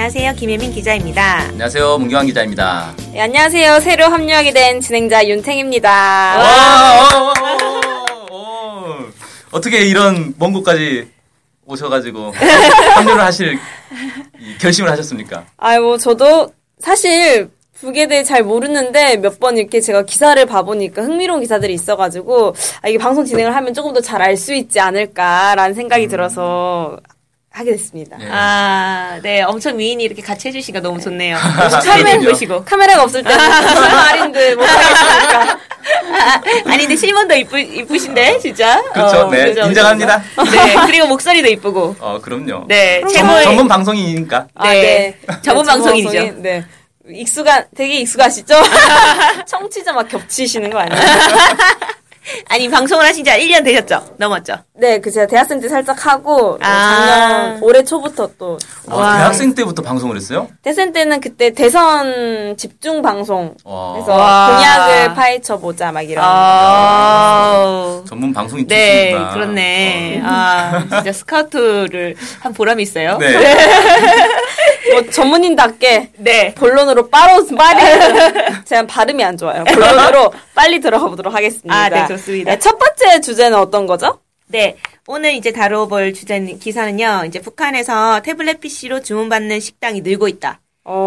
안녕하세요. 김혜민 기자입니다. 안녕하세요. 문경환 기자입니다. 네, 안녕하세요. 새로 합류하게 된 진행자 윤탱입니다. 와! 어떻게 이런 먼 곳까지 오셔가지고 합류를 하실 결심을 하셨습니까? 저도 사실 북에 대해 잘 모르는데 몇 번 이렇게 제가 기사를 봐보니까 흥미로운 기사들이 있어가지고 이게 방송 진행을 하면 조금 더 잘 알 수 있지 않을까라는 생각이 들어서 하게 됐습니다. 네. 네. 엄청 미인이 이렇게 같이 해주시니까 너무 좋네요. 카메라가 없을 때는 말인 듯 못하겠습니까? 아니, 근데 실물도 이쁘신데, 진짜? 그렇죠. 네. 그렇죠, 인정합니다. 그렇죠. 네. 그리고 목소리도 이쁘고. 그럼요. 네. 전문 방송이니까. 네. 전문 방송이죠. 네. 되게 익숙하시죠? 청취자 막 겹치시는 거 아니에요? 아니, 방송을 하신 지 1년 되셨죠? 넘었죠? 네, 제가 대학생 때 살짝 하고, 작년, 올해 초부터 또. 대학생 때부터 방송을 했어요? 대학생 때는 그때 대선 집중 방송. 그래서 공약을 파헤쳐보자, 막 이런. 전문 방송이 됐습니다. 네, 그렇네. 진짜 스카우트를 한 보람이 있어요. 네. 전문인답게. 네. 본론으로 제가 발음이 안 좋아요. 본론으로 빨리 들어가 보도록 하겠습니다. 네, 좋습니다. 네, 첫 번째 주제는 어떤 거죠? 네. 오늘 이제 다뤄볼 기사는요, 이제 북한에서 태블릿 PC로 주문받는 식당이 늘고 있다.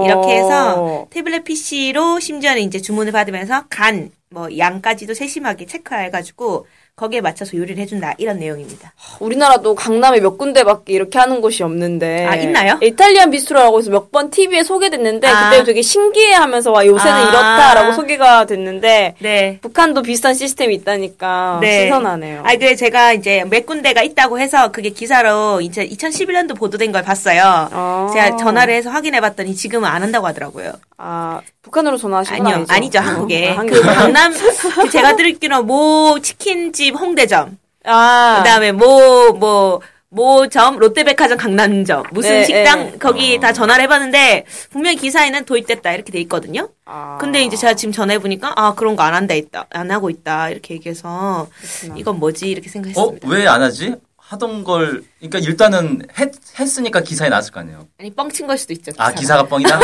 이렇게 해서 태블릿 PC로 심지어는 이제 주문을 받으면서 간, 양까지도 세심하게 체크해가지고 거기에 맞춰서 요리를 해준다. 이런 내용입니다. 우리나라도 강남에 몇 군데밖에 이렇게 하는 곳이 없는데. 있나요? 이탈리안 비스트로라고 해서 몇 번 TV에 소개됐는데, 그때 되게 신기해하면서 와, 요새는 이렇다라고 소개가 됐는데, 네. 북한도 비슷한 시스템이 있다니까 네. 신선하네요. 근데 제가 이제 몇 군데가 있다고 해서 그게 기사로 2011년도 보도된 걸 봤어요. 제가 전화를 해서 확인해봤더니 지금은 안 한다고 하더라고요. 북한으로 전화하신 건 아니죠? 아니죠, 한국에. 강남 제가 들기로 뭐 치킨집 홍대점. 그다음에 모점 롯데백화점 강남점 무슨 식당 거기 다 전화를 해봤는데 분명히 기사에는 도입됐다 이렇게 돼 있거든요. 근데 이제 제가 지금 전화해 보니까 그런 거 안 한다 있다 안 하고 있다 이렇게 얘기해서 그렇구나. 이건 뭐지 이렇게 생각했습니다. 왜 안 하지? 하던 걸 그러니까 일단은 했으니까 기사에 나왔을 거 아니에요. 아니 뻥친 걸 수도 있죠. 기사가 뻥이다.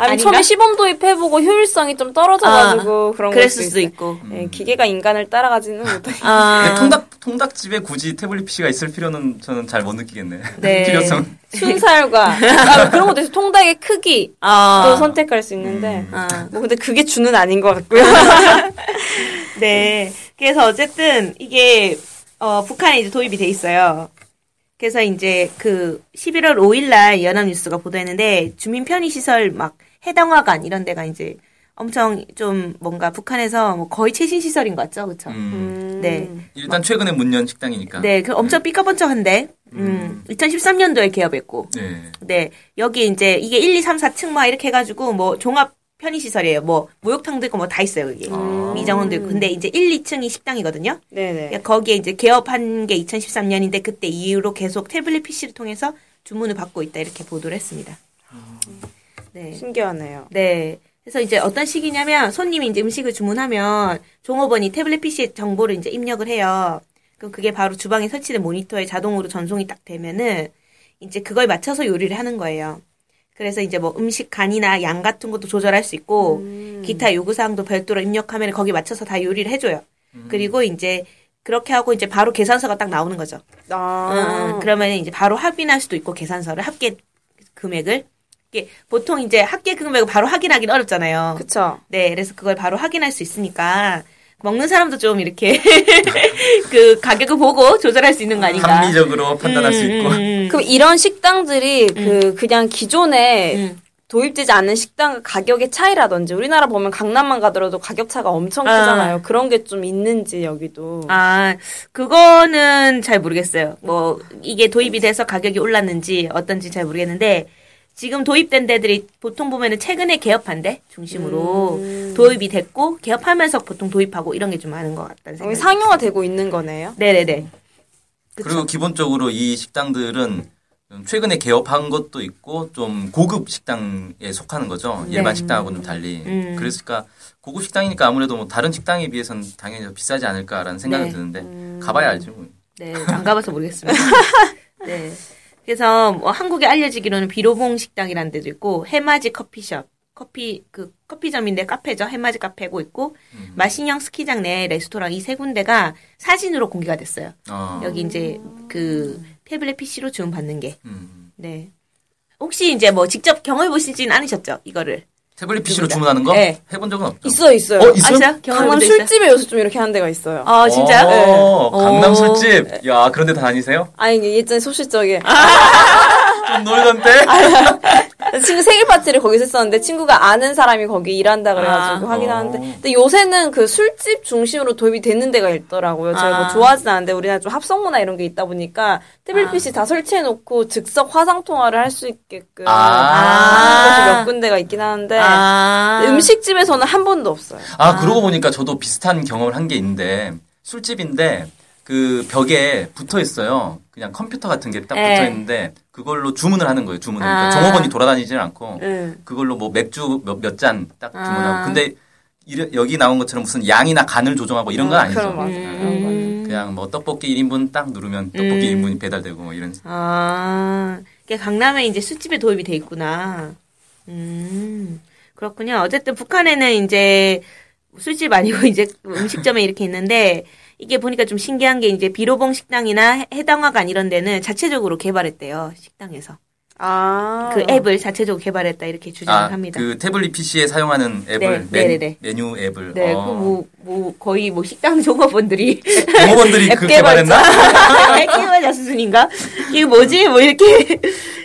아니 처음에 시범 도입해보고 효율성이 좀 떨어져가지고 그런 걸 수도 있고. 기계가 인간을 따라가지는 못하니까. 통닭집에 굳이 태블릿 PC가 있을 필요는 저는 잘 못 느끼겠네. 네. 필요성. 순살과 그런 것도 있어요. 통닭의 크기도 선택할 수 있는데 근데 그게 주는 아닌 것 같고요. 네. 그래서 어쨌든 이게 북한에 이제 도입이 돼 있어요. 그래서 이제 11월 5일날 연합뉴스가 보도했는데 주민 편의시설 막 해당화관 이런 데가 이제 엄청 좀 뭔가 북한에서 거의 최신 시설인 것 같죠, 그렇죠? 네. 일단 최근에 문 연 식당이니까. 네, 엄청 삐까번쩍한데. 2013년도에 개업했고. 네. 네. 여기 이제 이게 1, 2, 3, 4층 막 이렇게 해가지고 종합 편의시설이에요. 목욕탕도 있고 다 있어요, 여기. 미정원도 있고. 근데 이제 1, 2층이 식당이거든요? 네네. 거기에 이제 개업한 게 2013년인데, 그때 이후로 계속 태블릿 PC를 통해서 주문을 받고 있다, 이렇게 보도를 했습니다. 네. 신기하네요. 네. 그래서 이제 어떤 식이냐면, 손님이 이제 음식을 주문하면, 종업원이 태블릿 PC 정보를 이제 입력을 해요. 그럼 그게 바로 주방에 설치된 모니터에 자동으로 전송이 딱 되면은, 이제 그걸 맞춰서 요리를 하는 거예요. 그래서 이제 음식 간이나 양 같은 것도 조절할 수 있고 기타 요구 사항도 별도로 입력하면 거기 맞춰서 다 요리를 해줘요. 그리고 이제 그렇게 하고 이제 바로 계산서가 딱 나오는 거죠. 그러면 이제 바로 합인할 수도 있고 계산서를 합계 금액을 이게 보통 이제 합계 금액을 바로 확인하기는 어렵잖아요. 그렇죠. 네, 그래서 그걸 바로 확인할 수 있으니까. 먹는 사람도 좀 이렇게 가격을 보고 조절할 수 있는 거 아닌가? 합리적으로 판단할 수 있고. 그럼 이런 식당들이 그냥 기존에 도입되지 않은 식당 가격의 차이라든지 우리나라 보면 강남만 가더라도 가격 차가 엄청 크잖아요. 아. 그런 게 좀 있는지 여기도. 아, 그거는 잘 모르겠어요. 뭐 이게 도입이 돼서 가격이 올랐는지 어떤지 잘 모르겠는데 지금 도입된 데들이 보통 보면은 최근에 개업한 데 중심으로 도입이 됐고 개업하면서 보통 도입하고 이런 게 좀 많은 것 같다는 생각이. 상용화되고 있는 거네요. 네네네. 그쵸? 그리고 기본적으로 이 식당들은 최근에 개업한 것도 있고 좀 고급 식당에 속하는 거죠. 네. 일반 식당하고는 좀 달리. 그러니까 고급 식당이니까 아무래도 뭐 다른 식당에 비해서는 당연히 더 비싸지 않을까라는 생각이 네. 드는데 가봐야 알죠. 네, 안 가봐서 모르겠습니다. 네, 그래서 뭐 한국에 알려지기로는 비로봉 식당이라는 데도 있고 해맞이 커피숍, 커피점인데 카페죠. 해맞이 카페고 있고 마신형 스키장 내 레스토랑 이 세 군데가 사진으로 공개가 됐어요. 아. 여기 이제 그 태블릿 PC로 주문 받는 게. 네. 혹시 이제 뭐 직접 경험해 보시진 않으셨죠? 이거를. 태블릿 PC로 주문하는 거? 네. 해본 적은 없죠? 있어요. 어, 있어요? 아, 강남 술집에 요새 좀 이렇게 하는 데가 있어요. 아, 진짜요? 네. 강남 술집. 네. 야, 그런 데 다니세요? 아니, 예전에 소실적에. 아~ 좀 놀던 때? 친구 생일 파티를 거기서 했었는데 친구가 아는 사람이 거기 일한다 그래가지고 아, 확인하는데 근데 요새는 그 술집 중심으로 도입이 되는 데가 있더라고요. 제가 뭐 좋아하진 않은데 우리나라 좀 합성문화 이런 게 있다 보니까 태블릿 PC 다 설치해놓고 즉석 화상 통화를 할 수 있게끔 하는 곳이 몇 군데가 있긴 하는데 음식집에서는 한 번도 없어요. 그러고 보니까 저도 비슷한 경험을 한 게 있는데 술집인데 그 벽에 붙어 있어요. 그냥 컴퓨터 같은 게 딱 붙어 있는데 그걸로 주문을 하는 거예요. 주문을. 그러니까 종업원이 돌아다니진 않고 그걸로 뭐 맥주 몇 잔 딱 주문하고. 근데 여기 나온 것처럼 무슨 양이나 간을 조정하고 이런 건 아니죠. 그냥 뭐 떡볶이 1인분 딱 누르면 떡볶이 1인분이 배달되고 뭐 이런. 아, 그러니까 강남에 이제 술집에 도입이 돼 있구나. 그렇군요. 어쨌든 북한에는 이제 술집 아니고 이제 음식점에 이렇게 있는데. 이게 보니까 좀 신기한 게 이제 비로봉 식당이나 해당화관 이런 데는 자체적으로 개발했대요. 식당에서. 그 앱을 자체적으로 개발했다 이렇게 주장을 합니다. 그 태블릿 PC에 사용하는 앱을 메뉴 앱을. 네. 그 뭐 거의 뭐 식당 종업원들이 앱 그 개발했나? 앱 개발자 수준인가? 이게 뭐지? 뭐 이렇게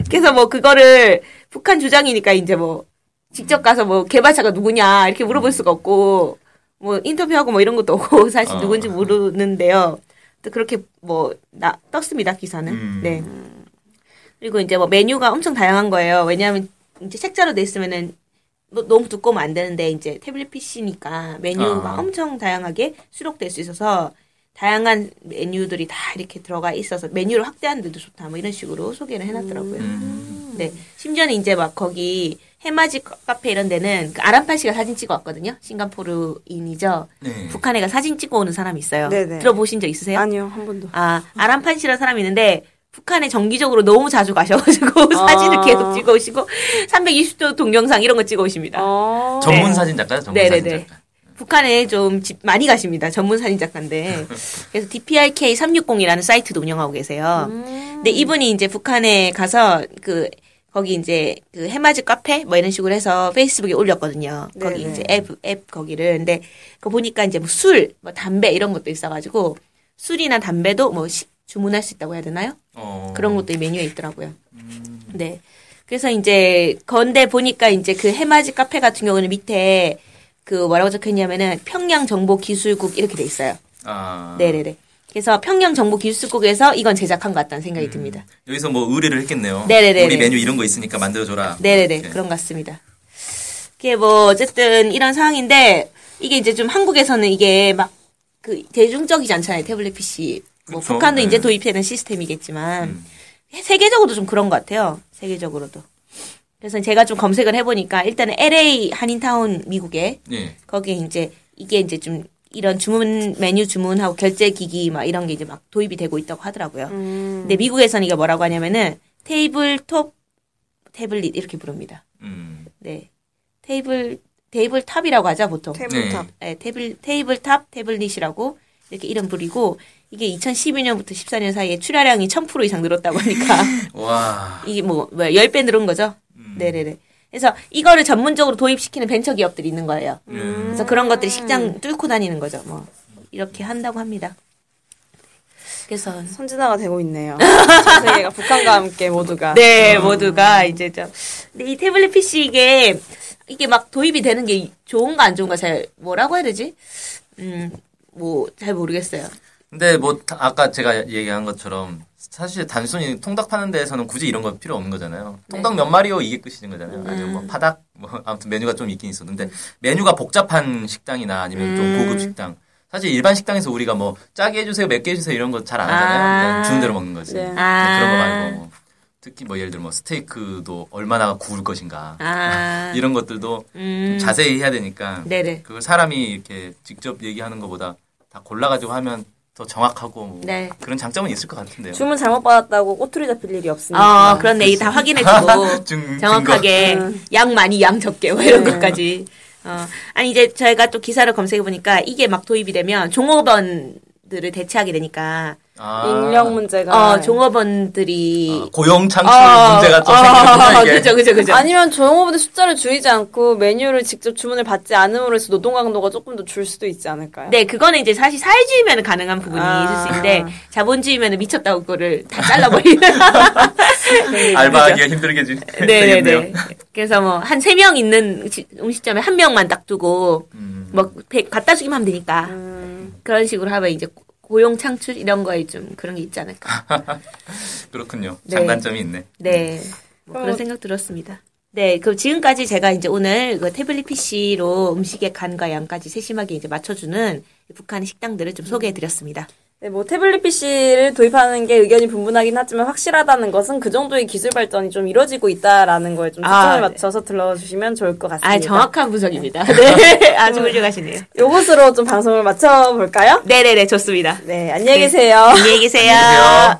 그래서 뭐 그거를 북한 주장이니까 이제 뭐 직접 가서 뭐 개발자가 누구냐 이렇게 물어볼 수가 없고 뭐 인터뷰하고 뭐 이런 것도 없고 사실 누군지 모르는데요. 또 그렇게 뭐 떴습니다 기사는. 네. 그리고 이제 뭐 메뉴가 엄청 다양한 거예요. 왜냐하면 이제 책자로 돼 있으면은 너무 두꺼우면 안 되는데 이제 태블릿 PC니까 메뉴가 엄청 다양하게 수록될 수 있어서 다양한 메뉴들이 다 이렇게 들어가 있어서 메뉴를 확대하는 데도 좋다. 뭐 이런 식으로 소개를 해놨더라고요. 네. 심지어는 이제 막 거기 해맞이 카페 이런 데는 그 아람판 씨가 사진 찍어 왔거든요. 싱가포르인이죠. 네. 북한에 가 사진 찍어 오는 사람이 있어요. 네네. 들어보신 적 있으세요? 아니요. 한 번도. 아람판 씨라는 사람이 있는데 북한에 정기적으로 너무 자주 가셔가지고 사진을 계속 찍어 오시고 360도 동영상 이런 거 찍어 오십니다. 전문 사진 작가요? 전문 사진 작가. 북한에 좀 많이 가십니다. 전문 사진 작가인데. 그래서 DPRK360이라는 사이트도 운영하고 계세요. 근데 이분이 이제 북한에 가서 거기 이제 그 해맞이 카페 뭐 이런 식으로 해서 페이스북에 올렸거든요. 네네. 거기 이제 앱 거기를. 근데 그거 보니까 이제 뭐 술, 뭐 담배 이런 것도 있어가지고 술이나 담배도 뭐 주문할 수 있다고 해야 되나요? 그런 것도 이 메뉴에 있더라고요. 네. 그래서 이제 건데 보니까 이제 그 해맞이 카페 같은 경우는 밑에 그 뭐라고 적혀있냐면은 평양정보기술국 이렇게 돼 있어요. 네네네. 그래서 평양정보기술국에서 이건 제작한 것 같다는 생각이 듭니다. 여기서 뭐 의뢰를 했겠네요. 네네네. 우리 메뉴 이런 거 있으니까 만들어줘라. 네네네. 이렇게. 그런 것 같습니다. 그게 뭐 어쨌든 이런 상황인데 이게 이제 좀 한국에서는 이게 막 그 대중적이지 않잖아요. 태블릿 PC. 뭐 그쵸? 북한도 이제 도입되는 시스템이겠지만 세계적으로도 좀 그런 것 같아요. 세계적으로도. 그래서 제가 좀 검색을 해보니까 일단은 LA 한인타운 미국에 거기에 이제 이게 이제 좀 이런 메뉴 주문하고 결제 기기 막 이런 게 이제 막 도입이 되고 있다고 하더라고요. 근데 미국에서는 이게 뭐라고 하냐면은 테이블톱 태블릿 이렇게 부릅니다. 네, 테이블탑이라고 하죠 보통. 테이블탑. 네, 테이블탑 태블릿이라고 이렇게 이름 부리고. 이게 2012년부터 14년 사이에 출하량이 1000% 이상 늘었다고 하니까. 와. 이게 뭐 10배 늘은 거죠? 네네네. 그래서 이거를 전문적으로 도입시키는 벤처 기업들이 있는 거예요. 그래서 그런 것들이 식장 뚫고 다니는 거죠. 뭐. 이렇게 한다고 합니다. 그래서. 선진화가 되고 있네요. 전 세계가 북한과 함께 모두가. 네, 모두가 이제 좀. 근데 이 태블릿 PC 이게 막 도입이 되는 게 좋은가 안 좋은가 잘 뭐라고 해야 되지? 뭐 잘 모르겠어요. 근데 뭐 아까 제가 얘기한 것처럼 사실 단순히 통닭 파는 데에서는 굳이 이런 거 필요 없는 거잖아요. 통닭 몇 마리요 이게 끝인 거잖아요. 아니면 뭐 파닭 뭐 아무튼 메뉴가 좀 있긴 있었는데 메뉴가 복잡한 식당이나 아니면 좀 고급 식당. 사실 일반 식당에서 우리가 뭐 짜게 해주세요, 맵게 해주세요 이런 거 잘 안 하잖아요. 그냥 주는 대로 먹는 거지. 네. 그런 거 말고 뭐. 특히 뭐 예를 들어 뭐 스테이크도 얼마나 구울 것인가 이런 것들도 좀 자세히 해야 되니까 네네. 그걸 사람이 이렇게 직접 얘기하는 것보다 다 골라가지고 하면 더 정확하고 뭐 네. 그런 장점은 있을 것 같은데요. 주문 잘못 받았다고 꼬투리 잡힐 일이 없으니까. 아, 그런 얘기 다 확인해주고 정확하게 양 많이 양 적게 뭐 이런 것까지. 아니 이제 저희가 또 기사를 검색해보니까 이게 막 도입이 되면 종업원들을 대체하게 되니까 인력 문제가 종업원들이 고용 창출 문제가 또 생기는 거예요. 그죠. 아니면 종업원들 숫자를 줄이지 않고 메뉴를 직접 주문을 받지 않음으로 해서 노동 강도가 조금 더 줄 수도 있지 않을까요? 네, 그거는 이제 사실 사회주의면 가능한 부분이 있을 수 있는데 자본주의면 미쳤다고 그거를 다 잘라버리는. 알바하기가 힘들게 되겠네요. 그래서 뭐 한 3명 있는 음식점에 한 명만 딱 두고 뭐 갖다 주기만 하면 되니까 그런 식으로 하면 이제. 고용 창출 이런 거에 좀 그런 게 있지 않을까. 그렇군요. 네. 장단점이 있네. 네. 뭐 그런 생각 들었습니다. 네. 그럼 지금까지 제가 이제 오늘 그 태블릿 PC로 음식의 간과 양까지 세심하게 이제 맞춰주는 북한의 식당들을 좀 소개해드렸습니다. 네, 뭐 태블릿 PC를 도입하는 게 의견이 분분하긴 하지만 확실하다는 것은 그 정도의 기술 발전이 좀 이루어지고 있다라는 거에 좀 초점을 맞춰서 들러주시면 좋을 것 같습니다. 정확한 분석입니다. 네, 아주 훌륭하시네요. 요것으로 좀 방송을 마쳐볼까요? 네네네, 좋습니다. 네, 안녕히 계세요. 네, 안녕히 계세요.